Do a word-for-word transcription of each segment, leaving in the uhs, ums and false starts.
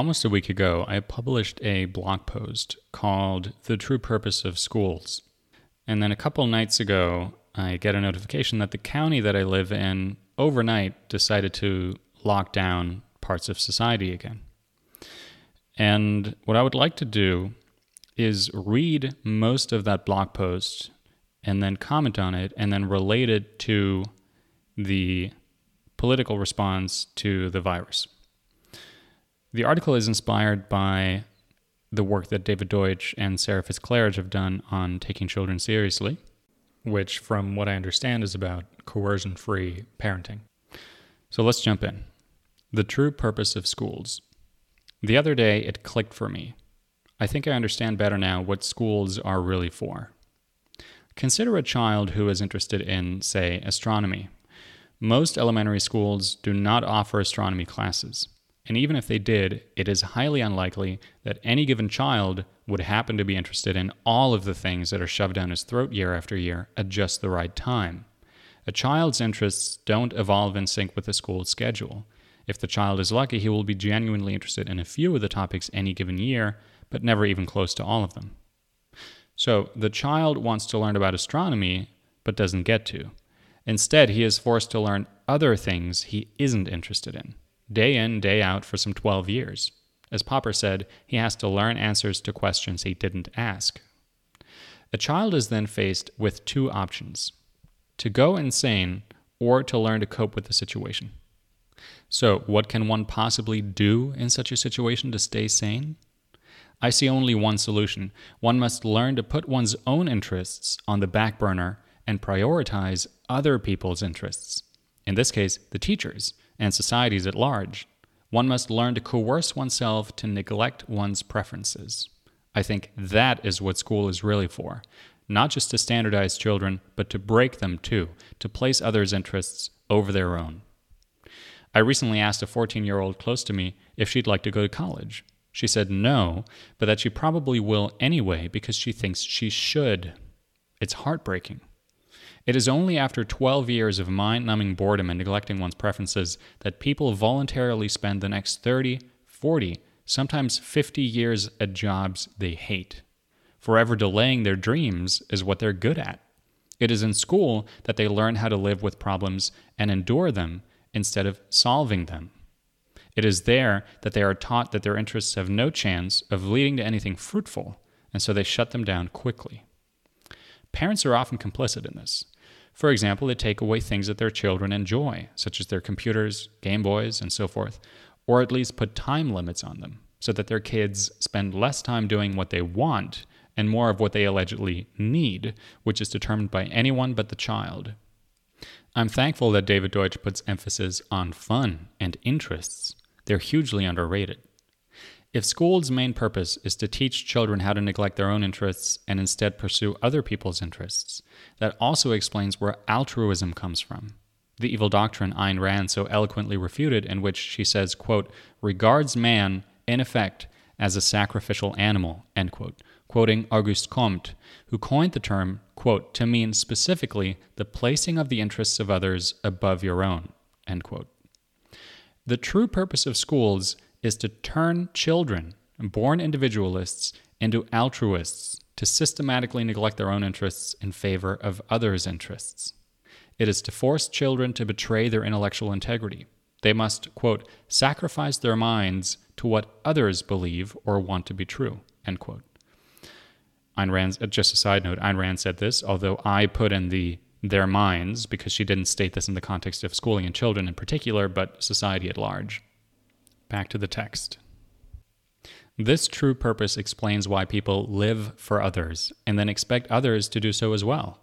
almost a week ago, I published a blog post called The True Purpose of Schools. And then a couple nights ago, I get a notification that the county that I live in overnight decided to lock down parts of society again. And what I would like to do is read most of that blog post and then comment on it and then relate it to the political response to the virus. The article is inspired by the work that David Deutsch and Sarah Fitzclaridge have done on taking children seriously, which, from what I understand, is about coercion-free parenting. So let's jump in. The True Purpose of Schools. The other day, it clicked for me. I think I understand better now what schools are really for. Consider a child who is interested in, say, astronomy. Most elementary schools do not offer astronomy classes. And even if they did, it is highly unlikely that any given child would happen to be interested in all of the things that are shoved down his throat year after year at just the right time. A child's interests don't evolve in sync with the school's schedule. If the child is lucky, he will be genuinely interested in a few of the topics any given year, but never even close to all of them. So the child wants to learn about astronomy, but doesn't get to. Instead, he is forced to learn other things he isn't interested in, day in, day out for some twelve years. As Popper said, he has to learn answers to questions he didn't ask. A child is then faced with two options: to go insane or to learn to cope with the situation. So, what can one possibly do in such a situation to stay sane? I see only one solution. One must learn to put one's own interests on the back burner and prioritize other people's interests. In this case, the teachers and societies at large. One must learn to coerce oneself to neglect one's preferences. I think that is what school is really for. Not just to standardize children, but to break them too, to place others' interests over their own. I recently asked a fourteen-year-old close to me if she'd like to go to college. She said no, but that she probably will anyway because she thinks she should. It's heartbreaking. It is only after twelve years of mind-numbing boredom and neglecting one's preferences that people voluntarily spend the next thirty, forty, sometimes fifty years at jobs they hate. Forever delaying their dreams is what they're good at. It is in school that they learn how to live with problems and endure them instead of solving them. It is there that they are taught that their interests have no chance of leading to anything fruitful, and so they shut them down quickly. Parents are often complicit in this. For example, they take away things that their children enjoy, such as their computers, Game Boys, and so forth, or at least put time limits on them, so that their kids spend less time doing what they want and more of what they allegedly need, which is determined by anyone but the child. I'm thankful that David Deutsch puts emphasis on fun and interests. They're hugely underrated. If school's main purpose is to teach children how to neglect their own interests and instead pursue other people's interests, that also explains where altruism comes from. The evil doctrine Ayn Rand so eloquently refuted, in which she says, quote, "regards man, in effect, as a sacrificial animal," end quote, quoting Auguste Comte, who coined the term, quote, "to mean specifically the placing of the interests of others above your own," end quote. The true purpose of schools is to turn children, born individualists, into altruists, to systematically neglect their own interests in favor of others' interests. It is to force children to betray their intellectual integrity. They must, quote, "sacrifice their minds to what others believe or want to be true," end quote. Ayn Rand, just a side note, Ayn Rand said this, although I put in the "their minds" because she didn't state this in the context of schooling and children in particular, but society at large. Back to the text. This true purpose explains why people live for others and then expect others to do so as well.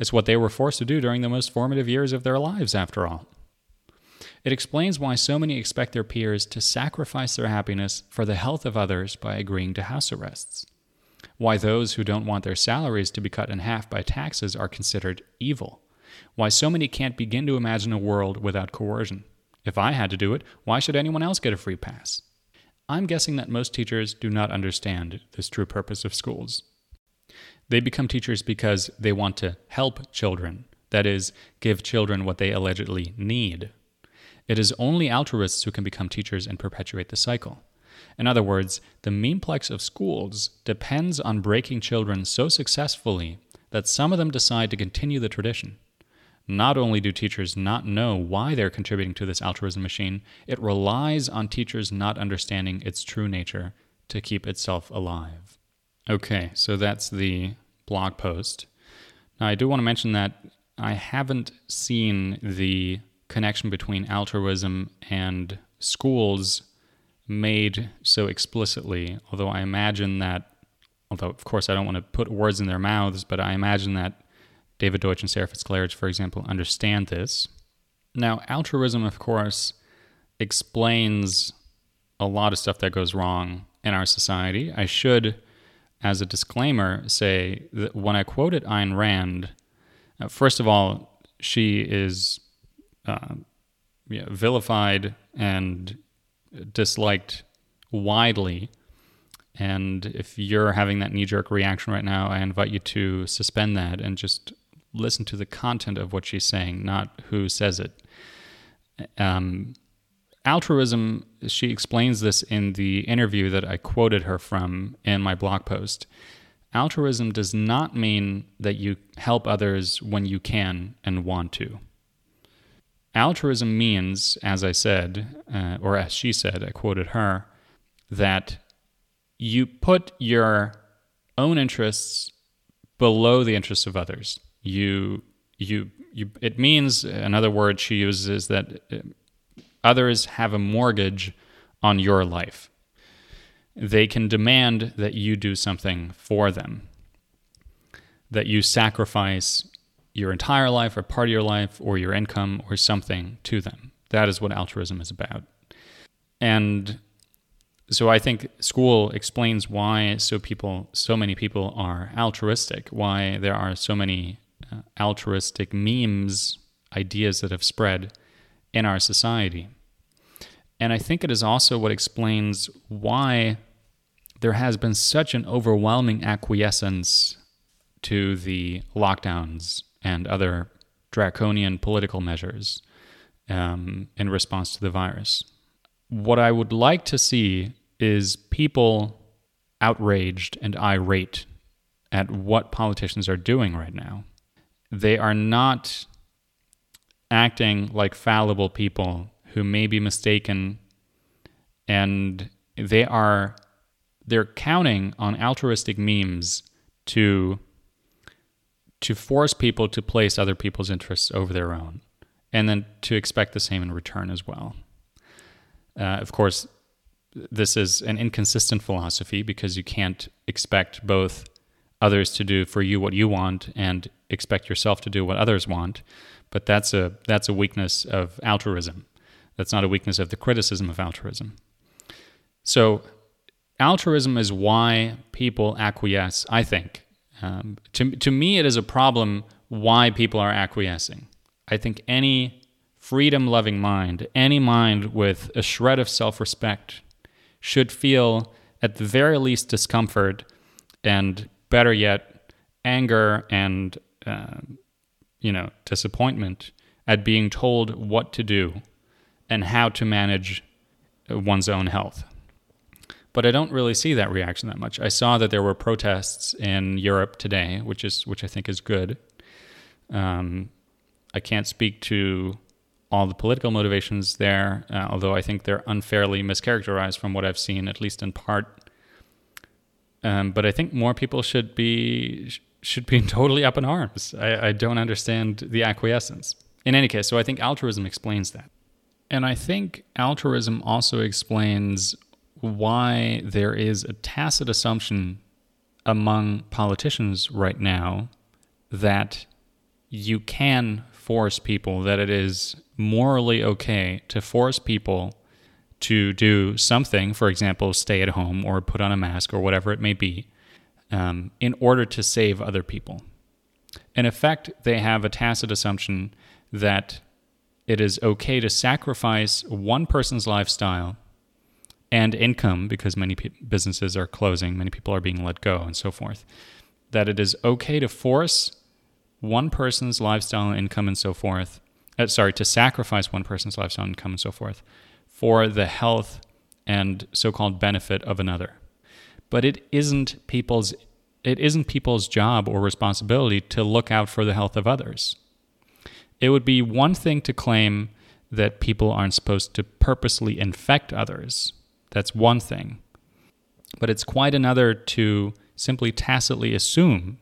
It's what they were forced to do during the most formative years of their lives, after all. It explains why so many expect their peers to sacrifice their happiness for the health of others by agreeing to house arrests. Why those who don't want their salaries to be cut in half by taxes are considered evil. Why so many can't begin to imagine a world without coercion. If I had to do it, why should anyone else get a free pass? I'm guessing that most teachers do not understand this true purpose of schools. They become teachers because they want to help children, that is, give children what they allegedly need. It is only altruists who can become teachers and perpetuate the cycle. In other words, the memeplex of schools depends on breaking children so successfully that some of them decide to continue the tradition. Not only do teachers not know why they're contributing to this altruism machine, it relies on teachers not understanding its true nature to keep itself alive. Okay, so that's the blog post. Now, I do want to mention that I haven't seen the connection between altruism and schools made so explicitly, although I imagine that, although of course I don't want to put words in their mouths, but I imagine that David Deutsch and Sarah Fitzclaridge, for example, understand this. Now, altruism, of course, explains a lot of stuff that goes wrong in our society. I should, as a disclaimer, say that when I quoted Ayn Rand, uh, first of all, she is uh, yeah, vilified and disliked widely. And if you're having that knee-jerk reaction right now, I invite you to suspend that and just listen to the content of what she's saying, not who says it. Um, altruism, she explains this in the interview that I quoted her from in my blog post. Altruism does not mean that you help others when you can and want to. Altruism means, as I said, uh, or as she said, I quoted her, that you put your own interests below the interests of others. You, you, you. It means, another word she uses, that others have a mortgage on your life. They can demand that you do something for them, that you sacrifice your entire life or part of your life or your income or something to them. That is what altruism is about. And so I think school explains why so people, so many people are altruistic, why there are so many uh, altruistic memes, ideas that have spread in our society. And I think it is also what explains why there has been such an overwhelming acquiescence to the lockdowns and other draconian political measures um, in response to the virus. What I would like to see is people outraged and irate at what politicians are doing right now. They are not acting like fallible people who may be mistaken, and they are they're counting on altruistic memes to to force people to place other people's interests over their own, and then to expect the same in return as well. Uh, of course, this is an inconsistent philosophy because you can't expect both others to do for you what you want and expect yourself to do what others want. But that's a that's a weakness of altruism. That's not a weakness of the criticism of altruism. So altruism is why people acquiesce, I think. Um, to, to me, it is a problem why people are acquiescing. I think any freedom-loving mind, any mind with a shred of self-respect, should feel at the very least discomfort and, better yet, anger and, uh, you know, disappointment at being told what to do and how to manage one's own health. But I don't really see that reaction that much. I saw that there were protests in Europe today, which is which I think is good. Um, I can't speak to all the political motivations there, uh, although I think they're unfairly mischaracterized from what I've seen, at least in part. Um, but I think more people should be should be totally up in arms. I, I don't understand the acquiescence. In any case, so I think altruism explains that. And I think altruism also explains why there is a tacit assumption among politicians right now that you can force people, that it is morally okay to force people to do something, for example, stay at home or put on a mask or whatever it may be, um, in order to save other people. In effect, they have a tacit assumption that it is okay to sacrifice one person's lifestyle and income, because many pe- businesses are closing, many people are being let go, and so forth, that it is okay to force one person's lifestyle and income and so forth, uh, sorry, to sacrifice one person's lifestyle and income and so forth for the health and so-called benefit of another. But it isn't people's it isn't people's job or responsibility to look out for the health of others. It would be one thing to claim that people aren't supposed to purposely infect others. That's one thing. But it's quite another to simply tacitly assume,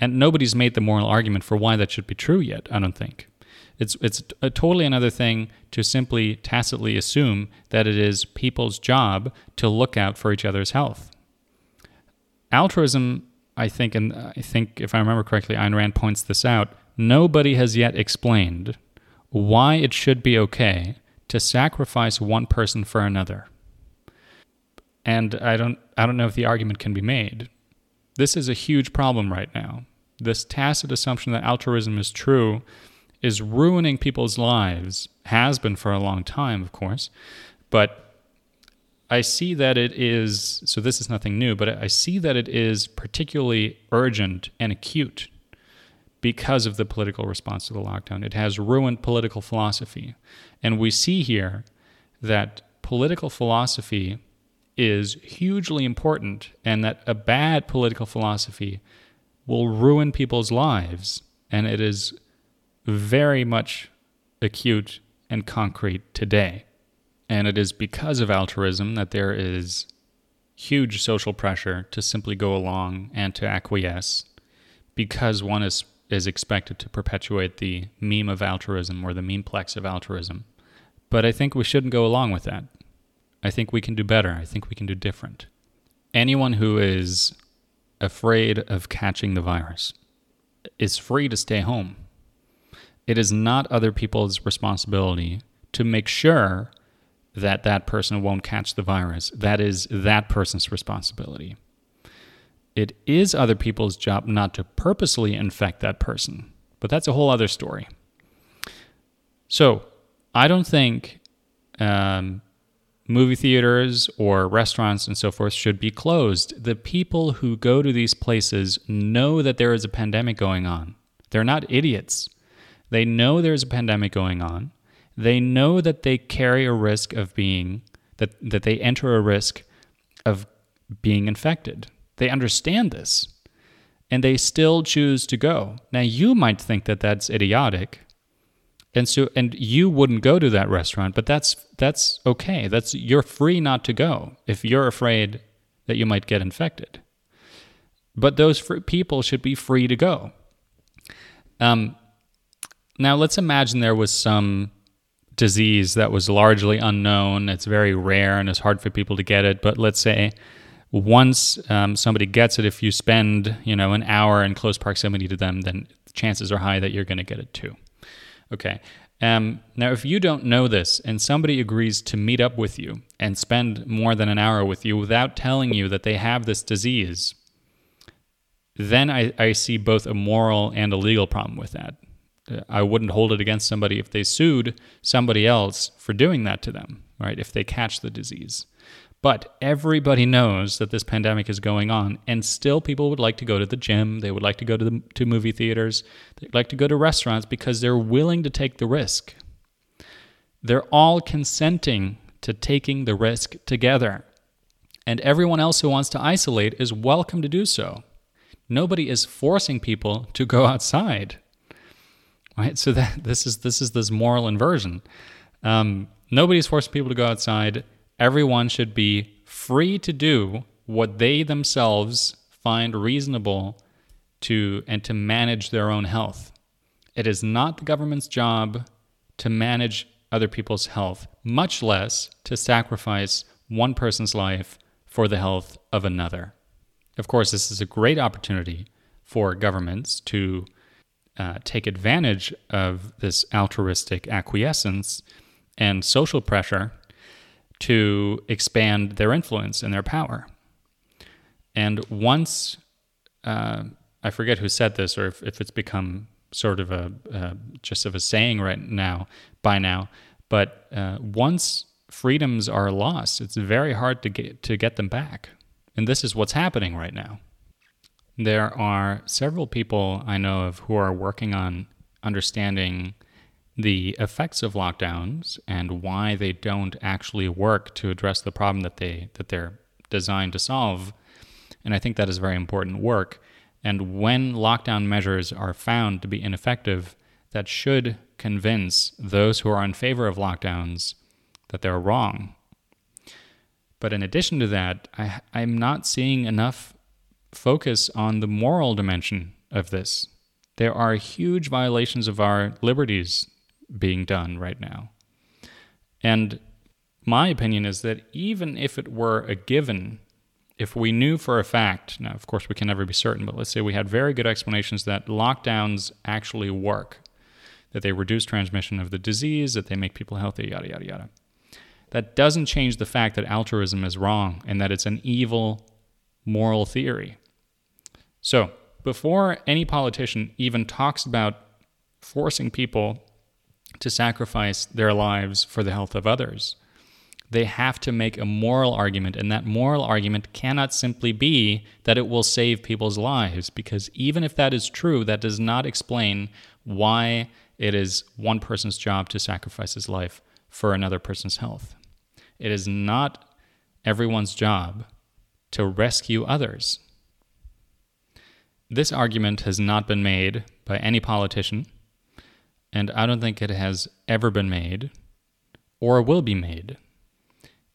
and nobody's made the moral argument for why that should be true yet, I don't think. It's it's a totally another thing to simply tacitly assume that it is people's job to look out for each other's health. Altruism, I think, and I think if I remember correctly, Ayn Rand points this out, nobody has yet explained why it should be okay to sacrifice one person for another. And I don't I don't know if the argument can be made. This is a huge problem right now. This tacit assumption that altruism is true is ruining people's lives, has been for a long time, of course, but I see that it is, so this is nothing new, but I see that it is particularly urgent and acute because of the political response to the lockdown. It has ruined political philosophy. And we see here that political philosophy is hugely important and that a bad political philosophy will ruin people's lives. And it is very much acute and concrete today. And it is because of altruism that there is huge social pressure to simply go along and to acquiesce because one is, is expected to perpetuate the meme of altruism or the memeplex of altruism. But I think we shouldn't go along with that. I think we can do better. I think we can do different. Anyone who is afraid of catching the virus is free to stay home. It is not other people's responsibility to make sure that that person won't catch the virus. That is that person's responsibility. It is other people's job not to purposely infect that person, but that's a whole other story. So I don't think um, movie theaters or restaurants and so forth should be closed. The people who go to these places know that there is a pandemic going on. They're not idiots. They know there's a pandemic going on. They know that they carry a risk of being, that, that they enter a risk of being infected. They understand this, and they still choose to go. Now, you might think that that's idiotic, and so and you wouldn't go to that restaurant, but that's that's okay. That's you're free not to go if you're afraid that you might get infected. But those fr- people should be free to go. Um. Now, let's imagine there was some disease that was largely unknown. It's very rare and it's hard for people to get it. But let's say once um, somebody gets it, if you spend, you know, an hour in close proximity to them, then chances are high that you're going to get it too. Okay. Um, now, if you don't know this and somebody agrees to meet up with you and spend more than an hour with you without telling you that they have this disease, then I, I see both a moral and a legal problem with that. I wouldn't hold it against somebody if they sued somebody else for doing that to them, right? If they catch the disease. But everybody knows that this pandemic is going on, and still people would like to go to the gym. They would like to go to the, to movie theaters. They'd like to go to restaurants because they're willing to take the risk. They're all consenting to taking the risk together. And everyone else who wants to isolate is welcome to do so. Nobody is forcing people to go outside. Right, so that this is this is this moral inversion. Um, nobody's forcing people to go outside. Everyone should be free to do what they themselves find reasonable to and to manage their own health. It is not the government's job to manage other people's health, much less to sacrifice one person's life for the health of another. Of course, this is a great opportunity for governments to Uh, take advantage of this altruistic acquiescence and social pressure to expand their influence and their power. And once, uh, I forget who said this, or if, if it's become sort of a uh, just of a saying right now, by now, but uh, once freedoms are lost, it's very hard to get, to get them back. And this is what's happening right now. There are several people I know of who are working on understanding the effects of lockdowns and why they don't actually work to address the problem that they that they're designed to solve. And I think that is very important work. And when lockdown measures are found to be ineffective, that should convince those who are in favor of lockdowns that they're wrong. But in addition to that, I, I'm not seeing enough focus on the moral dimension of this. There are huge violations of our liberties being done right now. And my opinion is that even if it were a given, if we knew for a fact, now of course we can never be certain, but let's say we had very good explanations that lockdowns actually work, that they reduce transmission of the disease, that they make people healthy, yada, yada, yada. That doesn't change the fact that altruism is wrong and that it's an evil moral theory. So before any politician even talks about forcing people to sacrifice their lives for the health of others, they have to make a moral argument, and that moral argument cannot simply be that it will save people's lives, because even if that is true, that does not explain why it is one person's job to sacrifice his life for another person's health. It is not everyone's job to rescue others. This argument has not been made by any politician, and I don't think it has ever been made or will be made.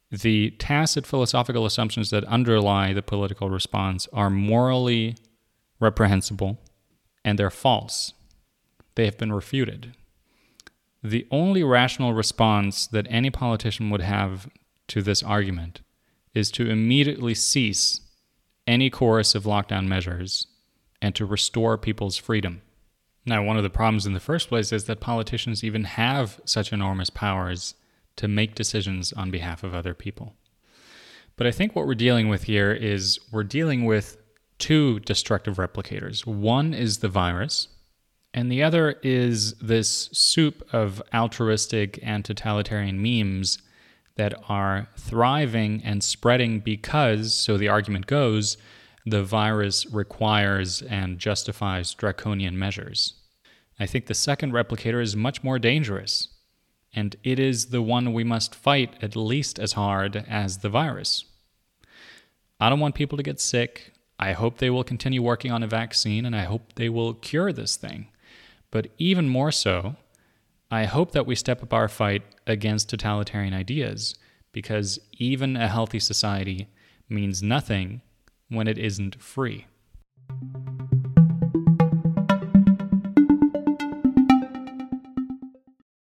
The tacit philosophical assumptions that underlie the political response are morally reprehensible, and they're false. They have been refuted. The only rational response that any politician would have to this argument is to immediately cease any coercive lockdown measures and to restore people's freedom. Now, one of the problems in the first place is that politicians even have such enormous powers to make decisions on behalf of other people. But I think what we're dealing with here is we're dealing with two destructive replicators. One is the virus, and the other is this soup of altruistic and totalitarian memes that are thriving and spreading because, so the argument goes, the virus requires and justifies draconian measures. I think the second replicator is much more dangerous, and it is the one we must fight at least as hard as the virus. I don't want people to get sick. I hope they will continue working on a vaccine, and I hope they will cure this thing. But even more so, I hope that we step up our fight against totalitarian ideas, because even a healthy society means nothing when it isn't free.